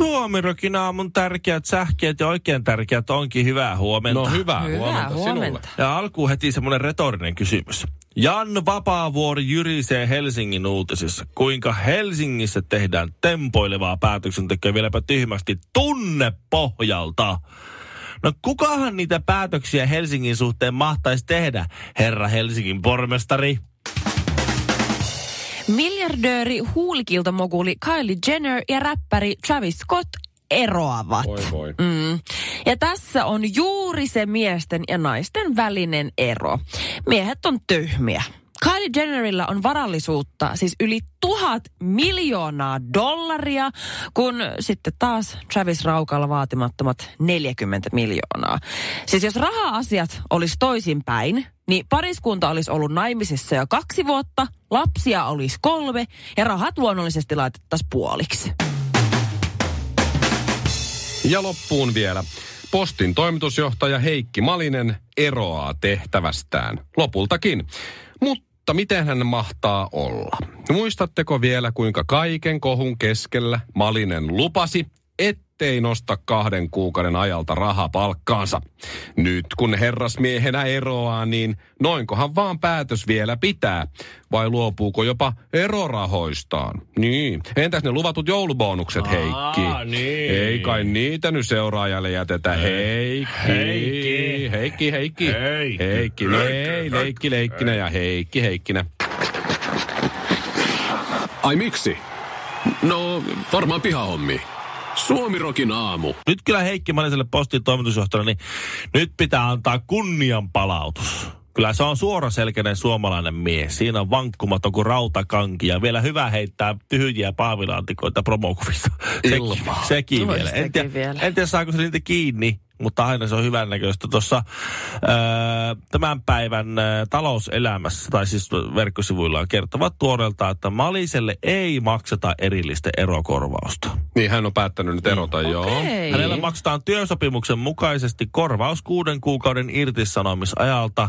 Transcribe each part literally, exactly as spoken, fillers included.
Suomirokin aamun tärkeät sähkeet ja oikein tärkeät onkin. Hyvää huomenta. No hyvää, hyvää huomenta, huomenta sinulle. Ja alkuun heti semmoinen retorinen kysymys. Jan Vapaavuori jyrisee Helsingin uutisissa. Kuinka Helsingissä tehdään tempoilevaa päätöksentekoa vieläpä tyhmästi tunnepohjalta? No kukahan niitä päätöksiä Helsingin suhteen mahtaisi tehdä, herra Helsingin pormestari? Miljardööri, huulikiltamoguli Kylie Jenner ja räppäri Travis Scott eroavat. Voi voi. Mm. Ja tässä on juuri se miesten ja naisten välinen ero. Miehet on tyhmiä. Kylie Jennerillä on varallisuutta, siis yli tuhat miljoonaa dollaria, kun sitten taas Travis Raukalla vaatimattomat neljäkymmentä miljoonaa. Siis jos raha-asiat olisi toisinpäin, niin pariskunta olisi ollut naimisissa jo kaksi vuotta, lapsia olisi kolme ja rahat luonnollisesti laitettaisiin puoliksi. Ja loppuun vielä. Postin toimitusjohtaja Heikki Malinen eroaa tehtävästään. Lopultakin. Mutta miten hän mahtaa olla? Muistatteko vielä, kuinka kaiken kohun keskellä Malinen lupasi, ettei nosta kahden kuukauden ajalta rahaa palkkaansa? Nyt kun herrasmiehenä eroaa, niin noinkohan vaan päätös vielä pitää? Vai luopuuko jopa erorahoistaan? Niin. Entäs ne luvatut joulubonukset, Aa, Heikki? Niin. Ei kai niitä nyt seuraajalle jätetä. Hei. Heikki. Heikki, Heikki. Hei. Heikki. Hei, Leikki, Leikkinä ja Heikki, Heikkinä. Ai miksi? No, varmaan pihahommi. Suomirokin aamu. Nyt kyllä Heikki Maliselle Postin toimitusjohtajalle, niin nyt pitää antaa kunnianpalautus. Kyllä se on suoraselkäinen suomalainen mies. Siinä on vankkumaton kuin rautakanki ja vielä hyvä heittää tyhjiä paavilaatikoita promokuvissa. Ilmaa. Seki, sekin Tuo, vielä. En tiedä, en tiedä saako se niitä kiinni, mutta aina se on hyvännäköistä. Tuossa öö, tämän päivän öö, talouselämässä, tai siis verkkosivuillaan kertovat tuoreelta, että Maliselle ei makseta erillistä erokorvausta. Niin, hän on päättänyt nyt erota, okay. Joo. Hänellä maksetaan työsopimuksen mukaisesti korvaus kuuden kuukauden irtisanomisajalta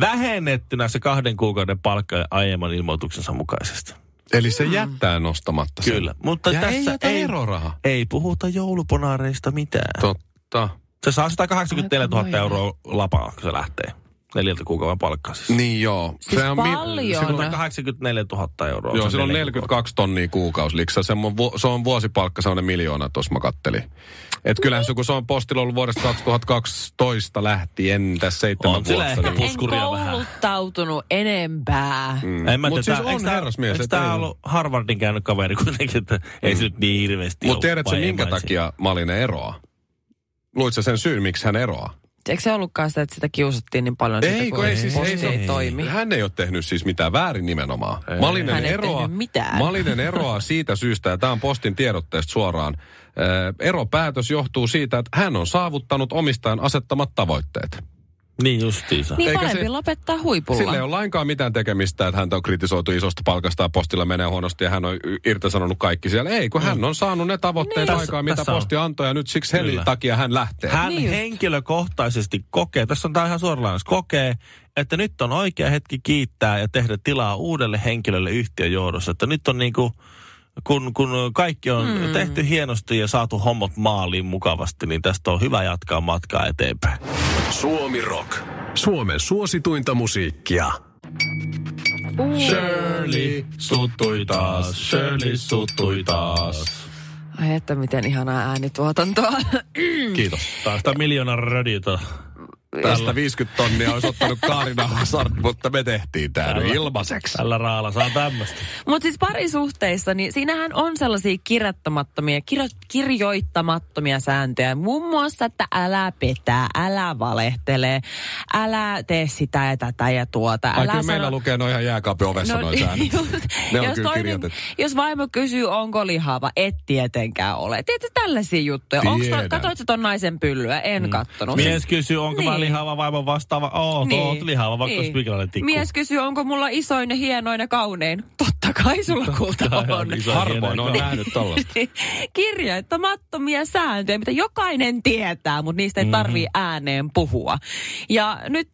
vähennettynä se kahden kuukauden palkka aiemman ilmoituksensa mukaisesti. Eli se jättää nostamatta sen. Kyllä, mutta ja tässä ei, eroraha. ei puhuta jouluponaareista mitään. Totta. Se saa sata kahdeksankymmentäneljätuhatta euroa lapaa, kun se lähtee. Neljältä kuukauden palkkaa siis. Niin joo. Siis se on paljon. sata kahdeksankymmentäneljätuhatta euroa. Joo, sillä on neljäkymmentäkaksi tonnia kuukausi. Se on vuosipalkka, semmoinen miljoona, tuossa mä kattelin. Että kyllähän se, kun se on postilla ollut vuodesta kaksituhattakaksitoista lähtien tässä seitsemän on vuotta. Niin. En kouluttautunut vähän. enempää. Mm. En Mutta siis on herrasmies. Eikö tämä ollut Harvardin käynyt kaveri kuitenkin, että ei se nyt niin hirveästi ole. Mutta tiedätkö, minkä takia Malinen eroaa? Luitko sen syyn, miksi hän eroaa? Eikö se ollutkaan sitä, että sitä kiusattiin niin paljon? Ei, kun ei siis ei, ei toimi. Hän ei ole tehnyt siis mitään väärin nimenomaan. Ei. Malinen hän eroaa, Malinen eroaa siitä syystä, ja tämä on Postin tiedotteesta suoraan. Ee, eropäätös johtuu siitä, että hän on saavuttanut omistajan asettamat tavoitteet. Niin justiinsa. Niin parempi lopettaa huipulla. Sillä ei ole lainkaan mitään tekemistä, että häntä on kritisoitu isosta palkasta, postilla menee huonosti ja hän on irtisanonut kaikki siellä. Ei, kun mm. hän on saanut ne tavoitteet niin. aikaa, mitä posti antoi ja nyt siksi helin takia hän lähtee. Hän niin henkilökohtaisesti kokee, tässä on tämä ihan suoraan, kokee, että nyt on oikea hetki kiittää ja tehdä tilaa uudelle henkilölle yhtiön johdossa. Että nyt on niin kuin, kun, kun kaikki on mm. tehty hienosti ja saatu hommat maaliin mukavasti, niin tästä on hyvä jatkaa matkaa eteenpäin. Suomi Rock. Suomen suosituinta musiikkia. Uh. Shirly suttui taas, Shirly suttui taas. Ai että miten ihanaa äänituotantoa. Kiitos. Taas tämä miljoonan rödiota. Tästä viisikymmentä tonnia olisi ottanut Kaarina Hasardi, mutta me tehtiin tää ilmaiseksi. Tällä raalla saa tämmöistä. Mutta siis parisuhteissa, niin siinähän on sellaisia kirjoittamattomia, kirjo- kirjoittamattomia sääntöjä. Muun muassa, että älä petää, älä valehtele, älä tee sitä ja tätä ja tuota. Älä Ai kyllä sano... meillä lukee noin ihan jääkaapin ovessa no, noin säännöt. Just, ne on jos kyllä kirjoitettu. Toinen, jos vaimo kysyy, onko lihava, et tietenkään ole. Tiedätkö tällaisia juttuja? Katoitko ton naisen pyllyä? En mm. kattonut. Mies kysyy, onko niin. mä lihava, vaimo vastaava? Oo, niin. oot lihava, vaikka niin. spikilainen tikku. Mies kysyy, onko mulla isoin, hienoin ja kaunein? Totta kai sulla kulta on. Harvoin on nähnyt tollaista. Kirjoittamattomia sääntöjä, mitä jokainen tietää, mutta niistä ei tarvii ääneen puhua. Ja nyt...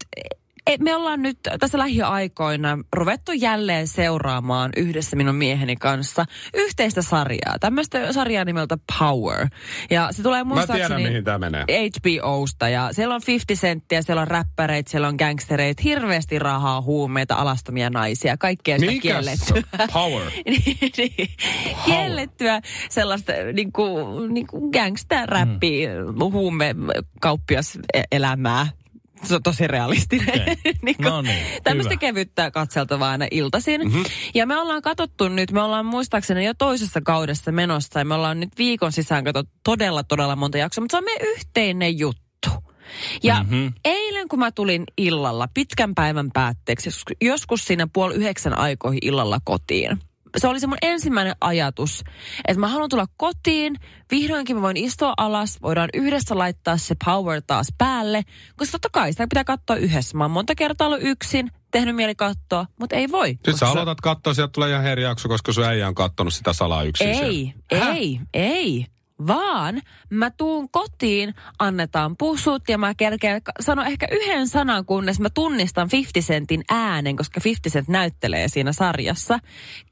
Me ollaan nyt tässä lähiaikoina ruvettu jälleen seuraamaan yhdessä minun mieheni kanssa yhteistä sarjaa. Tämmöistä sarjaa nimeltä Power. Ja se tulee muistaakseni... Mä tiedän, mihin tää menee. H B O:sta. Ja siellä on viisikymmentä senttiä, siellä on räppäreitä, siellä on gangstereita, hirveästi rahaa, huumeita, alastomia naisia. Kaikkea sitä Mikäs kiellettyä. Power? Kiellettyä sellaista niin kuin, niin kuin gangster-räppiä, mm. huumekauppias-elämää. Se on tosi realistinen. Okay. niin no niin, tämmöistä kevyttä katseltavaa aina iltaisin. Mm-hmm. Ja me ollaan katsottu nyt, me ollaan muistaakseni jo toisessa kaudessa menossa, ja me ollaan nyt viikon sisään katsottu todella, todella monta jaksoa, mutta se on meidän yhteinen juttu. Ja mm-hmm. eilen, kun mä tulin illalla, pitkän päivän päätteeksi, joskus siinä puoli yhdeksän aikoihin illalla kotiin, se oli se mun ensimmäinen ajatus, että mä haluan tulla kotiin, vihdoinkin mä voin istua alas, voidaan yhdessä laittaa se Power taas päälle, koska totta kai sitä pitää katsoa yhdessä. Mä oon monta kertaa ollut yksin, tehnyt mieli katsoa, mutta ei voi. Nyt sä aloitat sä... katsoa, sieltä tulee ihan herjaakso, koska sun äijä on kattonut sitä salaa yksin. Ei, siellä. ei, Häh? ei. Vaan mä tuun kotiin, annetaan pusut ja mä kerkeän sano ehkä yhden sanan, kunnes mä tunnistan viisikymmentä sentin äänen, koska viisikymmentä cent näyttelee siinä sarjassa.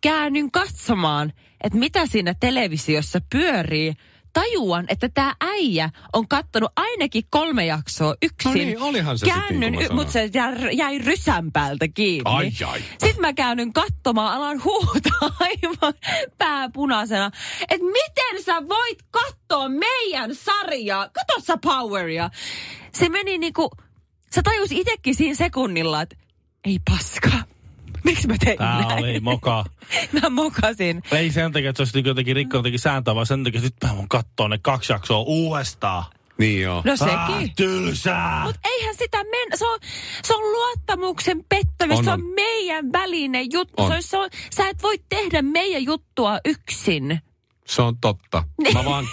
Käännyn katsomaan, että mitä siinä televisiossa pyörii. Tajuan, että tää äijä on kattonut ainakin kolme jaksoa yksin. No niin, olihan se käännyn, sitten, y- mutta se jäi rysän päältä kiinni. Ai, ai. Sitten mä käännyn katsomaan, alan huutaa aivan pääpunaisena, että miten sä voit katsoa meidän sarjaa? Kato sä Poweria. Se meni niinku, sä tajus itsekin siinä sekunnilla, että ei paskaa. Miksi mä tein Tää näin? oli moka. Mä mokasin. Ei sen takia, että se olisi jotenkin rikko jotenkin sääntöä, vaan sen takia, että nyt mä voin katsoa ne kaksi jaksoa uudestaan. Niin joo. No sekin. Ah, tylsää. Mut eihän sitä mennä. Se on, se on luottamuksen pettämistä. Se on meidän välinen juttu. On. Se on, se on, sä et voi tehdä meidän juttua yksin. Se on totta. Mä vaan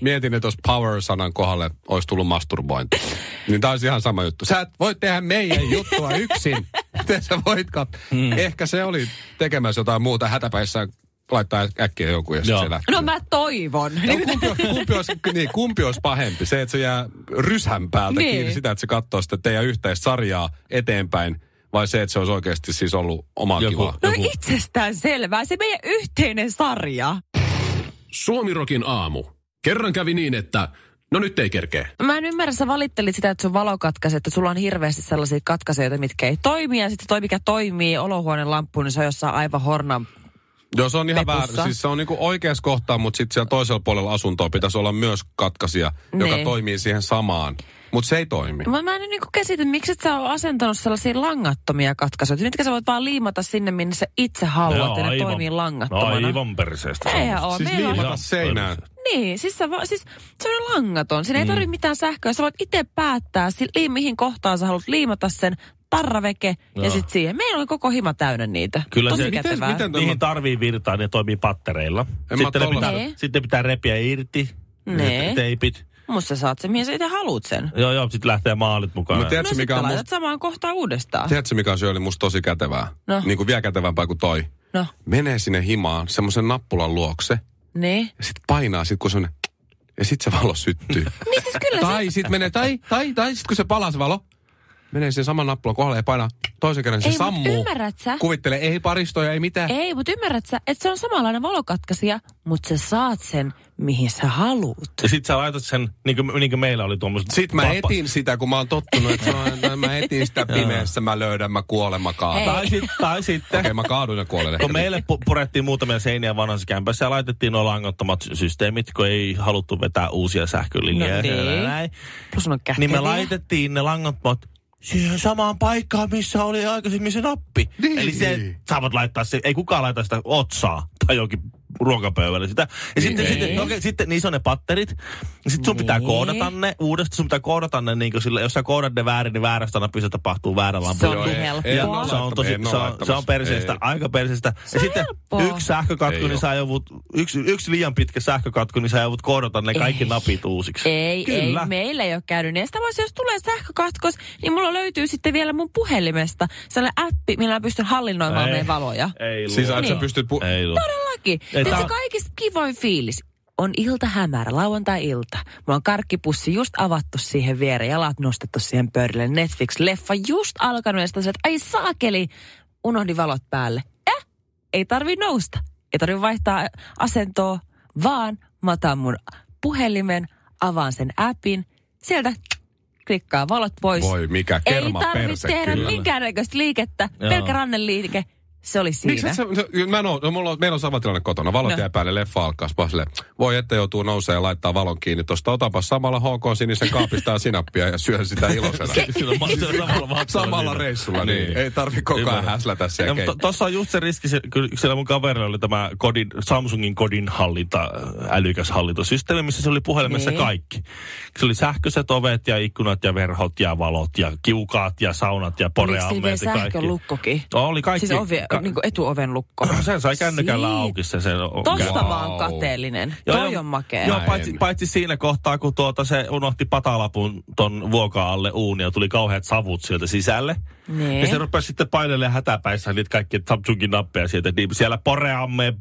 mietin, että jos Power-sanan kohdalle olisi tullut masturbointi. Niin tää olisi ihan sama juttu. Sä et voi tehdä meidän juttua yksin. Miten sä voit katsoa? Hmm. Ehkä se oli tekemässä jotain muuta hätäpäissään. Laittaa äkkiä joku ja sitten se lähtee. No mä toivon. No, kumpi, olisi, kumpi, olisi, niin, kumpi olisi pahempi? Se, että se jää ryshän päältä niin. kiinni sitä, että se katsoo sitä teidän yhteistä sarjaa eteenpäin. Vai se, että se olisi oikeasti siis ollut omaa joku, kivaa? No joku. Itsestään selvää. Se meidän yhteinen sarja. Suomirokin aamu. Kerran kävi niin, että... No nyt ei kerkeä. Mä en ymmärrä, sä valittelit sitä, että sun valo katkaisi, että sulla on hirveästi sellaisia katkaisijoita, mitkä ei toimi, ja sitten toi, mikä toimii, olohuoneen lamppu, niin se on jossain aivan hornan Joo, se on ihan väärin. Siis se on niinku oikeassa kohtaa, mutta sitten siellä toisella puolella asuntoa pitäisi olla myös katkaisija, ne. joka toimii siihen samaan. Mutta se ei toimi. Mä, mä en niinku käsitä, miksi et sä ole asentanut sellaisia langattomia katkaisuja. Mitkä sä voit vaan liimata sinne, minne sä itse haluat, ja ne aivan, toimii langattomana. No aivan perseestä. Eihän ole. Siis liimata seinään. Niin, siis, sä va, siis se on langaton. Siinä mm. ei tarvitse mitään sähköä. Sä voit itse päättää, mihin kohtaan sä haluat liimata sen. Tarraveke no. ja sitten siihen. Meillä oli koko hima täynnä niitä. Kyllä Tosi se, kätevää. Miten, miten niihin tarvii virtaa, ne toimii pattereilla. Sitten ne, pitää, sitten ne pitää repiä irti. Ne. Teipit. Musta saat sen, mihin sä itse haluut sen. Joo, joo, sit lähtee maalit mukaan. No, no sitten must... laitat samaan kohtaan uudestaan. Tiedätkö mikä se oli musta tosi kätevää? No. Niin kuin vielä kätevämpää kuin toi. No. Menee sinne himaan, semmoisen nappulan luokse. Ne. Ja sit painaa, sit kun se on... Ja sit se valo syttyy. niin siis kyllä tai se... sit menee, tai, tai, tai, sit kun se palaa se valo. menee siihen saman nappulan kohdalle ja painaa toisen kerran, se ei, sammuu. Sä, kuvittele, ei paristoja, ei mitään. Ei, mutta ymmärrät sä, että se on samanlainen valokatkaisija, mutta sä saat sen, mihin sä haluut. Ja sit sä laitat sen, niin kuin, niin kuin meillä oli tuommoiset. Sit mä pappa. etin sitä, kun mä oon tottunut, että mä, mä etin sitä pimeässä, mä löydän, mä kuolen, mä kaadun. Tai, sit, tai sitten. Okei, okay, mä kaaduin ja kuolen. No meille purettiin muutamia seiniä vanhassa kämpässä ja laitettiin nuo langottomat systeemit, kun ei haluttu vetää uusia sähkölinjoja. No niin. Plus on kähkeviä. Niin me laitettiin ne langottomat siihen samaan paikkaan, missä oli aikaisemmin se nappi. Niin. Eli se, saavat laittaa se, ei kukaan laita sitä otsaa tai jokin ruokapöydälle sitä. Ja niin, sitten, sitten, okay, sitten niissä on ne patterit. Sitten sun niin. pitää koodata ne uudestaan. Sun pitää koodata ne niin kuin sille, jos sä koodat ne väärin, niin väärästä napista tapahtuu väärä lampu. Se on helppoa. Se on tosi, se on, se on perseestä, ei. aika perseestä. Ja sitten helppoa. yksi sähkökatku, ei niin sä joudut, yksi, yksi liian pitkä sähkökatku, niin sä joudut koodata ne kaikki ei. napit uusiksi. Ei, Kyllä. ei, meillä ei ole käynyt. Ja sitä voisi, jos tulee sähkökatkos, niin mulla löytyy sitten vielä mun puhelimesta sellainen appi, millä mä pystyn hallinnoimaan meidän valoja. Ei, siis että sä pystyt pu- ei Tätä on kaikista kivoin fiilis. On ilta hämärä, lauantai-ilta. Mulla on karkkipussi just avattu siihen viereen, jalat nostettu siihen pöydälle. Netflix-leffa just alkanut ja sitä se, että ai saakeli, unohdin valot päälle. Eh, ei tarvi nousta, ei tarvi vaihtaa asentoa, vaan mä otan mun puhelimen, avaan sen appin, sieltä klikkaa valot pois. Voi mikä kerma perse. Ei tarvitse tehdä minkäännäköistä liikettä, pelkä ranneliike. Se oli siinä. Sä, mä en oo, mulla on, meillä on sama tilanne kotona. Valot no. jää päälle, leffa alkaa. Spasille. Voi että joutuu nousemaan ja laittaa valon kiinni. Tuosta otanpas samalla H K-sinisen kaapistaa sinappia ja syö sitä iloisena. Se, samalla, samalla reissulla, niin. niin. Ei tarvi koko ajan häslätä siellä keitä. To, tossa on just se riski, se, kyllä siellä mun kaverilla oli tämä kodin, Samsungin kodin hallinta, älykäs hallintosysteemi, missä se oli puhelimessa niin. kaikki. Se oli sähköiset ovet ja ikkunat ja verhot ja valot ja kiukaat ja saunat ja porealmeet ja kaikki. Lukkokin? No, oli kaikki. Siis ovi, Ka- niin kuin etuoven lukko. Se sai kännykällä auki se. se Tosta wow. vaan kateellinen. Joo, toi on makea. Joo, paitsi, paitsi siinä kohtaa, kun tuota se unohti patalapun ton vuokaan alle uuni ja tuli kauheat savut sieltä sisälle. Niin. Ja se rupesi sitten painelemaan hätäpäissä niitä kaikkia Samsungin nappeja sieltä. Niin siellä poreamme,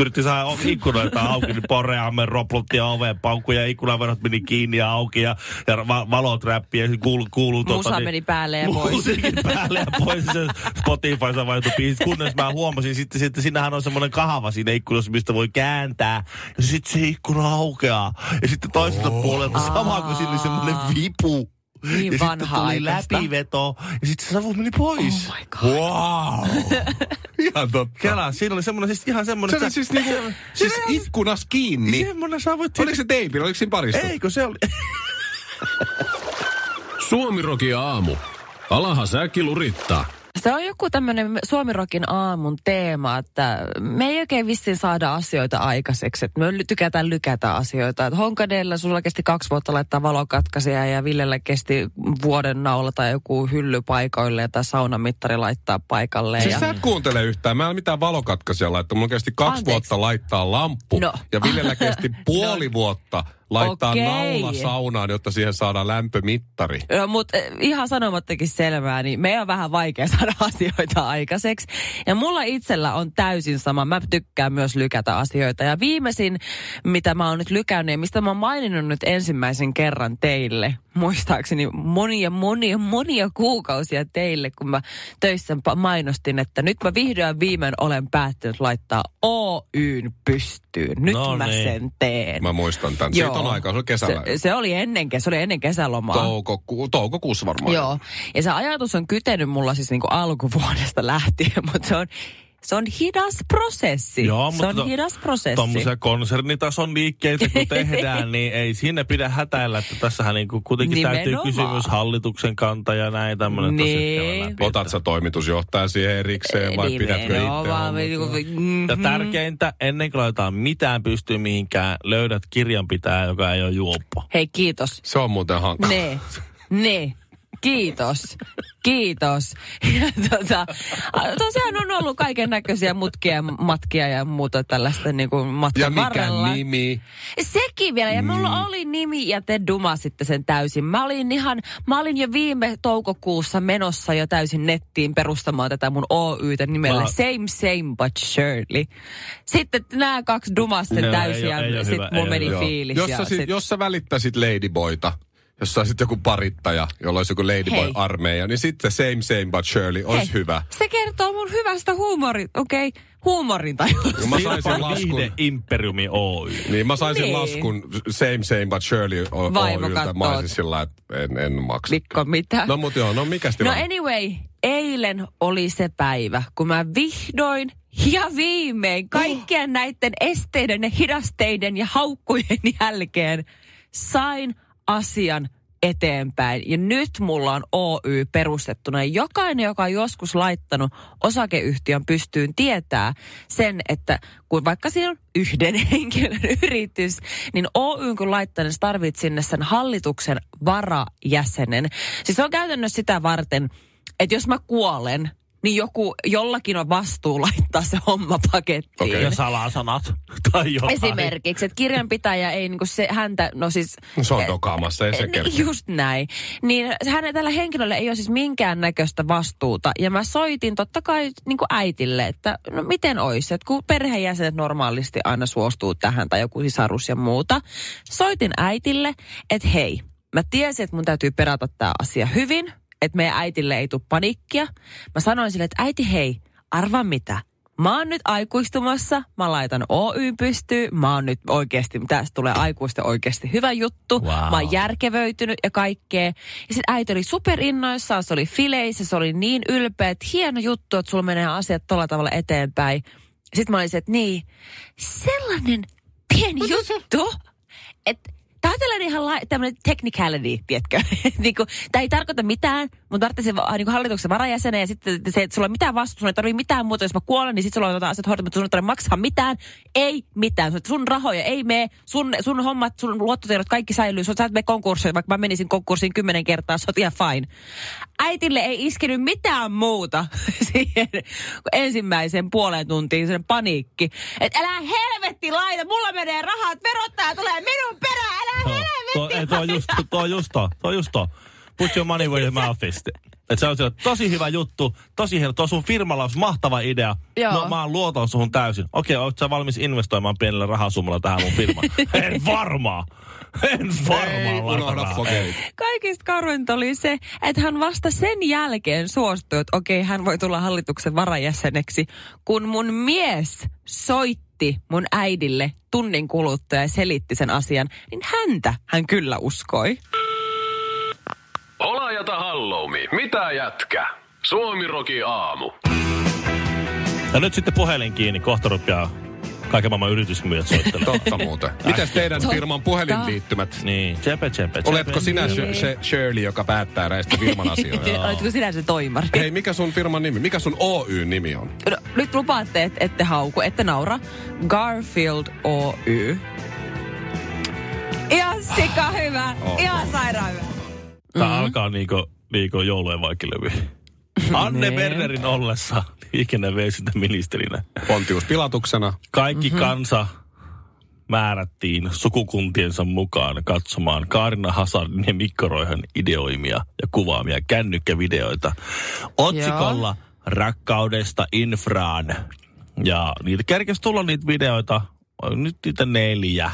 yritti saada ikkunoita auki, niin poreamme, ropluttiin oveen paukkuja, ikkunaverot meni kiinni ja auki ja, ja va- valot räppi ja kuuluu kuulu, tuota. Musa niin, meni päälle ja pois. Musiikin päälle ja pois. Se Spotifyssa vaihtui biisi. Kunnes mä huomasin sitten, että sinähän on semmoinen kahva siinä ikkunassa, mistä voi kääntää. Ja sitten se ikkuna aukeaa. Ja sitten toiselta oh. puolelta sama kuin siinä oli semmoinen vipu. Niin ja sitten tuli läpiveto. Ja sitten se savu meni pois. Oh my god. Wow. Ihan totta. Kela, siinä oli semmoinen, siis ihan semmoinen. Se oli siis niinku, siis ikkunas kiinni. Semmoinen savut. Oliko se teipillä, oliko siinä parissa? Eikö se oli. Suomirokin aamu. Alahan säkki lurittaa. Se on joku tämmöinen Suomirokin aamun teema, että me ei oikein vissiin saada asioita aikaiseksi. Että me tykätään lykätä asioita. Että Honkadella sulla kesti kaksi vuotta laittaa valokatkaisijaa ja Villellä kesti vuoden naula tai joku hylly paikoilleen tai saunamittari laittaa paikalleen. Siis ja sä et kuuntele yhtään. Mä en mitään valokatkaisijaa laittaa. Mulla kesti kaksi Anteeksi. vuotta laittaa lamppu no. ja Villellä kesti puoli no. vuotta laittaa Okei. naula saunaan, jotta siihen saadaan lämpömittari. No, mutta ihan sanomattakin selvää, niin meidän on vähän vaikea saada asioita aikaiseksi. Ja mulla itsellä on täysin sama. Mä tykkään myös lykätä asioita. Ja viimeisin, mitä mä oon nyt lykännyt ja mistä mä oon maininnut nyt ensimmäisen kerran teille, muistaakseni monia, monia, monia kuukausia teille, kun mä töissä mainostin, että nyt mä vihdoin viimein olen päättänyt laittaa Oyn pystyyn. Nyt no mä niin. sen teen. Mä muistan tämän. Joo. Siitä on aikaa, se oli kesällä. Se, se oli ennen, se oli ennen kesälomaa. Toukoku, toukokuussa varmaan. Joo. Ja se ajatus on kytenyt mulla siis niinku alkuvuodesta lähtien, mutta se on Se on hidas prosessi. Joo, se on to, hidas prosessi. Tuommoisia konsernitason liikkeitä, kun tehdään, niin ei siinä pidä hätäillä, että tässähän niinku kuitenkin nimenomaan täytyy kysymys hallituksen kanta ja näin tämmöinen. Niin. Otat sä toimitusjohtaja siihen erikseen vai nimenomaan pidätkö itse? Mm-hmm. Ja tärkeintä, ennen kuin laitetaan mitään pystyy mihinkään, löydät kirjanpitää, joka ei ole juoppo. Hei, kiitos. Se on muuten hankala. Ne, ne. Kiitos, kiitos. Ja tota, tosiaan on ollut kaiken näköisiä mutkia, matkia ja muuta tällaista niin kuin matkan varrella. Ja mikä nimi? Sekin vielä, ja mulla mm. oli nimi ja te dumasitte sen täysin. Mä olin ihan, mä olin jo viime toukokuussa menossa jo täysin nettiin perustamaan tätä mun Oytä nimellä mä Same Same But Shirly. Sitten nämä kaksi dumasitte no, täysin ja sitten mun meni fiilis. Jos sä, sit, sit, jos sä välittäisit Ladyboyta. jossa on sitten joku parittaja, jolla olisi joku ladyboy-armeija, niin sitten same, same, but Shirly olisi hyvä. Se kertoo mun hyvästä huumori, okei, okay. huumorintajusta. Mä saisin laskun. Imperiumi Oy. Niin, mä saisin niin. laskun same, same, but Shirly o- Oyltä. Mä olisin sillä, että en, en maksa. Mikko, mitä? No mut joo, no mikäs tilanne? No anyway, eilen oli se päivä, kun mä vihdoin ja viimein kaikkien oh. näiden esteiden ja hidasteiden ja haukkujen jälkeen sain asian eteenpäin. Ja nyt mulla on Oy perustettuna. Jokainen, joka on joskus laittanut osakeyhtiön pystyyn, tietää sen, että kun vaikka siinä on yhden henkilön yritys, niin Oyn kun laittanut, niin tarvitset sinne sen hallituksen varajäsenen. Siis se on käytännössä sitä varten, että jos mä kuolen, niin joku, jollakin on vastuu laittaa se homma pakettiin. Okei, okay. Salasanat tai jotain. Esimerkiksi, että kirjanpitäjä ei niinku se häntä, no siis... Se on dokaamassa, ei se kertaa. Just näin. Niin hänen tällä henkilöllä ei ole siis minkäännäköistä vastuuta. Ja mä soitin totta kai niinku äitille, että no miten olisi, että kun perheenjäsenet normaalisti aina suostuu tähän tai joku sisarus ja muuta. Soitin äitille, että hei, mä tiesin, että mun täytyy perata tää asia hyvin. Että meidän äitille ei tule panikkia. Mä sanoin sille, että äiti hei, arva mitä. Mä oon nyt aikuistumassa, mä laitan Oy pystyyn, mä oon nyt oikeasti, tästä tulee aikuisten oikeasti hyvä juttu. Wow. Mä oon järkevöitynyt ja kaikkea. Ja sit äiti oli superinnoissaan, se oli fileissä, se oli niin ylpeä, että hieno juttu, että sulla menee asiat tolla tavalla eteenpäin. Sitten mä olin se, että niin, sellainen pieni juttu, että... Tämä on tällainen ihan la- tämmöinen technicality, tiedätkö? Niinku, tämä ei tarkoita mitään. Mun tarvitsee niinku hallituksen varajäsenä ja sitten se, että sulla ei mitään vastuuta, sun ei tarvitse mitään muuta. Jos mä kuolen, niin sitten sulla on jotain asiat hoidettu, mutta sun ei tarvitse maksaa mitään. Ei mitään. Sun rahoja ei mene. Sun, sun hommat, sun luottotiedot, kaikki säilyy. Sä et mene konkurssiin, vaikka mä menisin konkurssiin kymmenen kertaa. Sä oot ihan fine. Äitille ei iskenyt mitään muuta siihen ensimmäiseen puoleen tuntiin. Sen paniikki. Että älä helvetti laita, mulla menee rahat, verottaja tulee minun perään. Tuo, ei, tuo on just tuo, on just tuo, tuo on just tuo. Put your money where your mouth is. Että se on siellä, tosi hyvä juttu, tosi hieno, tuo sun firmalla on mahtava idea. Joo. No mä luotan suhun täysin. Okei, okay, ootko sä valmis investoimaan pienellä rahasummalla tähän mun firmaan? En varmaa. En varmaan. Kaikista karuinta oli se, että hän vasta sen jälkeen suostui, että okei, okay, hän voi tulla hallituksen varajäseneksi, kun mun mies soitti mun äidille tunnin kuluttua ja selitti sen asian, niin häntä hän kyllä uskoi. Ola jätä halloumi. Mitä jätkä? Suomirokin aamu. Ja nyt sitten puhelin kiinni. Kohta rupeaa kaiken maailman yritysmyyjät soittelemaan. Totta muuten. Mitäs teidän firman puhelinliittymät? Niin. Tsepe, tsepe, tsepe. Oletko sinä Shirly, joka päättää näistä firman asioista? Oletko sinä se toimari? Hei, mikä sun firman nimi? Mikä sun Oy-nimi on? No, nyt lupaatte, että ette hauku, ette naura. Garfield Oy. Ihan sika hyvä. Ihan sairaan hyvä. Tää mm-hmm. alkaa niinku, niinku joulujen vaikilevy. Anne Bernerin ollessa liikenneviestintäministerinä. Pontius Pilatuksena. Kaikki mm-hmm. kansa määrättiin sukukuntiensa mukaan katsomaan Kaarina Hasardin ja Mikko Roihen ideoimia ja kuvaamia kännykkävideoita otsikolla Joo. rakkaudesta infraan. Ja niitä kerkesi tulla niitä videoita, nyt niitä neljä.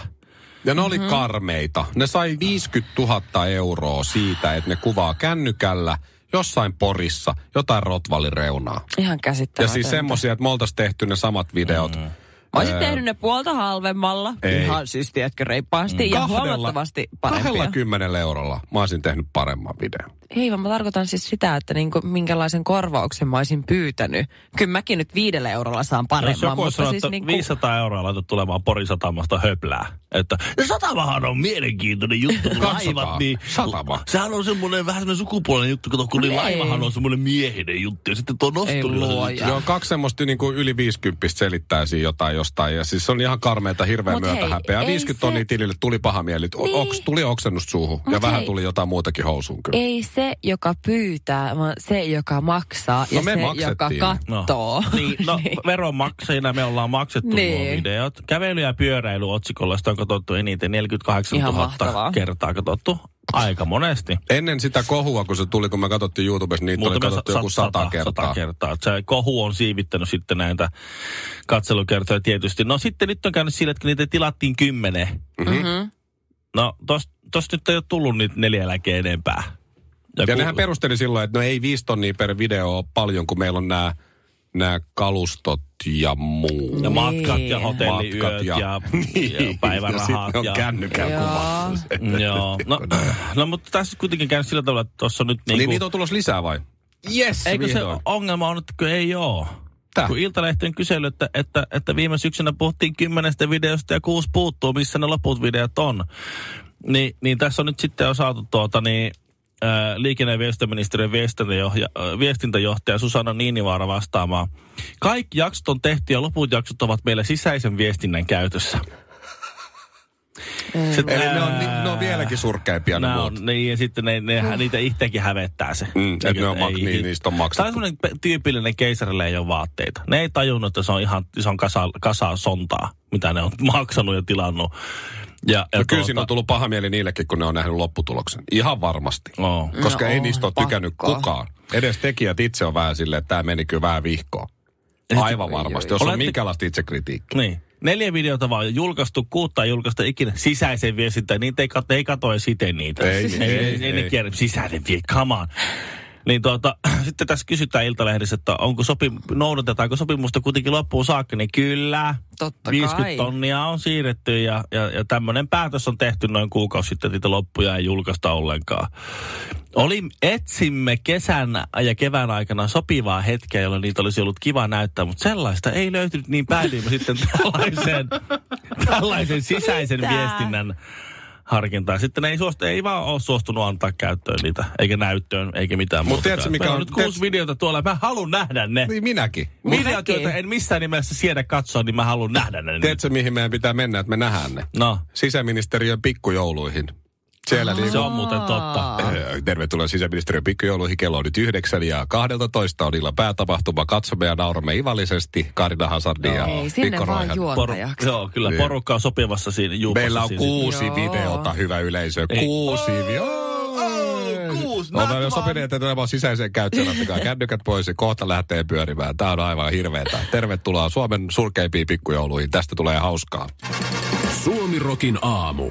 Ja ne oli mm-hmm. karmeita. Ne sai viisikymmentätuhatta euroa siitä, että ne kuvaa kännykällä jossain Porissa jotain rotvalireunaa. Ihan käsittämätöntä. Ja siis semmosia, että me oltaisiin tehty ne samat videot. Mm. Olisit tehnyt ne puolta halvemmalla. Ei. Ihan siis, tiedätkö, reippaasti mm. ja kahdella, huomattavasti parempia. kahdellakymmenellä eurolla mä olisin tehnyt paremman videon. Ei, vaan mä tarkoitan siis sitä, että niinku, minkälaisen korvauksen mä olisin pyytänyt. Kyllä mäkin nyt viidellä eurolla saan paremman. Jos joku olisi sanonut, siis niinku... viisisataa euroa laitat tulemaan Porin satamasta höplää. Että satamahan on mielenkiintoinen juttu. Laivat, niin, satama. Sehän on semmoinen vähän semmoinen sukupuolinen juttu, kato, kun niin laivahan on semmoinen miehinen juttu. Ja sitten tuo nosturi. Joo, kaksi semmoista niinku yli viisikymppistä selittää siinä jotain jostain. Ja siis se on ihan karmeeta, hirveän Mut myötä hei, häpeää. viisikymmentä se... tonnia tilille tuli paha mieli. Niin. Oks, tuli oksennusta suuhun. Mut ja hei. Vähän tuli jotain muutakin housuun kyllä. Ei se, joka pyytää, vaan se, joka maksaa no ja se, maksettiin. Joka kattoo. No, niin, no veronmaksajina me ollaan maksettu niin. nuo videot. Kävely- ja pyöräilyotsikolla sitä on katsottu eniten neljäkymmentäkahdeksantuhatta kertaa katsottu. Aika monesti. Ennen sitä kohua, kun se tuli, kun me katsottiin YouTubessa, niitä Muuten oli katsottu joku sata, sata kertaa. Sata kertaa. Se kohu on siivittänyt sitten näitä katselukertoja tietysti. No sitten nyt on käynyt sillä, että niitä tilattiin kymmenen. Mm-hmm. No, tosta tos nyt ei ole tullut niitä neljä eläkeä enempää. Ja, ja nehän perusteli silloin, että no ei viisi tonnia per video ole paljon, kun meillä on nämä... Nämä kalustot ja muu. Ja matkat ja hotelliyöt matkat ja, ja, ja päivärahat. Ja, ja kännykän kuvat. Joo. No, no mutta tässä kuitenkin käynyt sillä tavalla, että tuossa nyt niin kuin... Niin niitä on tulossa lisää vai? Yes, eikö vihdoin. Se ongelma on, että kun ei oo. Tää. Kun Iltalehti on kysely, että, että, että viime syksynä puhuttiin kymmenestä videosta ja kuusi puuttuu, missä ne loput videot on. Ni, niin tässä on nyt sitten on saatu tuota niin... liikenne- ja viestintäministeriön viestintäjohtaja Susanna Niinivaara vastaamaan. Kaikki jaksot on tehty ja loput jaksot ovat meillä sisäisen viestinnän käytössä. Sit, Eli ää... ne, on, ne on vieläkin surkeimpia ne muut. Niin, ja sitten ne, ne, mm. niitä itsekin hävettää se. Mm, että ne on mak- ei, niin, niistä on maksettu. Tämä on sellainen tyypillinen keisarille ei ole vaatteita. Ne ei tajunnut, että se on ihan se on kasa, kasaa sontaa, mitä ne on maksanut ja tilannut. Ja, ja no kyllä tuota... siinä on tullut paha mieli niillekin, kun ne on nähnyt lopputuloksen. Ihan varmasti. Oh. Koska no, ei niistä ole tykännyt kukaan. Edes tekijät itse on vähän silleen, että tämä meni kyllä vähän vihkoon. Aivan ei, varmasti, ei, ei. jos Olette... on minkälaista itsekritiikkiä. Niin. Neljä videota vaan on julkaistu, kuutta ei julkaista ikinä sisäisen viestintään. Niitä ei, kato, ei katoa siten niitä. Ei, ei, ei, ei, ei, ei. Kierrä sisäinen vie, come on. Niin tuota, sitten tässä kysytään Iltalehdessä, että onko sopi, noudatetaanko sopimusta kuitenkin loppuun saakka, niin kyllä. Totta viisikymmentä kai. Tonnia on siirretty ja, ja, ja tämmöinen päätös on tehty noin kuukausi sitten, että niitä loppuja ei julkaista ollenkaan. Oli, etsimme kesän ja kevään aikana sopivaa hetkeä, jolloin niitä olisi ollut kiva näyttää, mutta sellaista ei löytynyt, niin päädyimme sitten tällaisen, tällaisen sisäisen Mitä? viestinnän harkintaa. Sitten ne ei, suostu, ei vaan ole suostunut antaa käyttöön niitä, eikä näyttöön, eikä mitään Mut muuta. Mutta tiedätkö, mikä on... nyt kuusi tiedätkö... videota tuolla, ja mä haluun nähdä ne. Niin minäkin. Videot, joita en missään nimessä siedä katsoa, niin mä haluun nähdä ne. Tiedätkö, mihin meidän pitää mennä, että me nähdään ne? No. Sisäministeriön pikkujouluihin. Siellä niin... Se on muuten totta. Tervetuloa sisäministeriön pikkujouluihin. Kello on nyt yhdeksän ja kahdeltatoista on illan päätapahtuma. Katsomme ja nauramme ivallisesti. Kaarina Hasardi no, ja Mikko Roihe. Ei, sinne vaan juontajaksi. Por- joo, kyllä niin. Porukka on sopivassa siinä juupassa. Meillä on kuusi joo. videota, hyvä yleisö. Ei. Kuusi videota. Kuusi, no, mä sopin, että tämä on sisäiseen käyttöön. Ottakaa kännykät pois ja kohta lähtee pyörimään. Tämä on aivan hirveetä. Tervetuloa Suomen surkeimpiin pikkujouluihin. Tästä tulee hauskaa. Suomirokin aamu.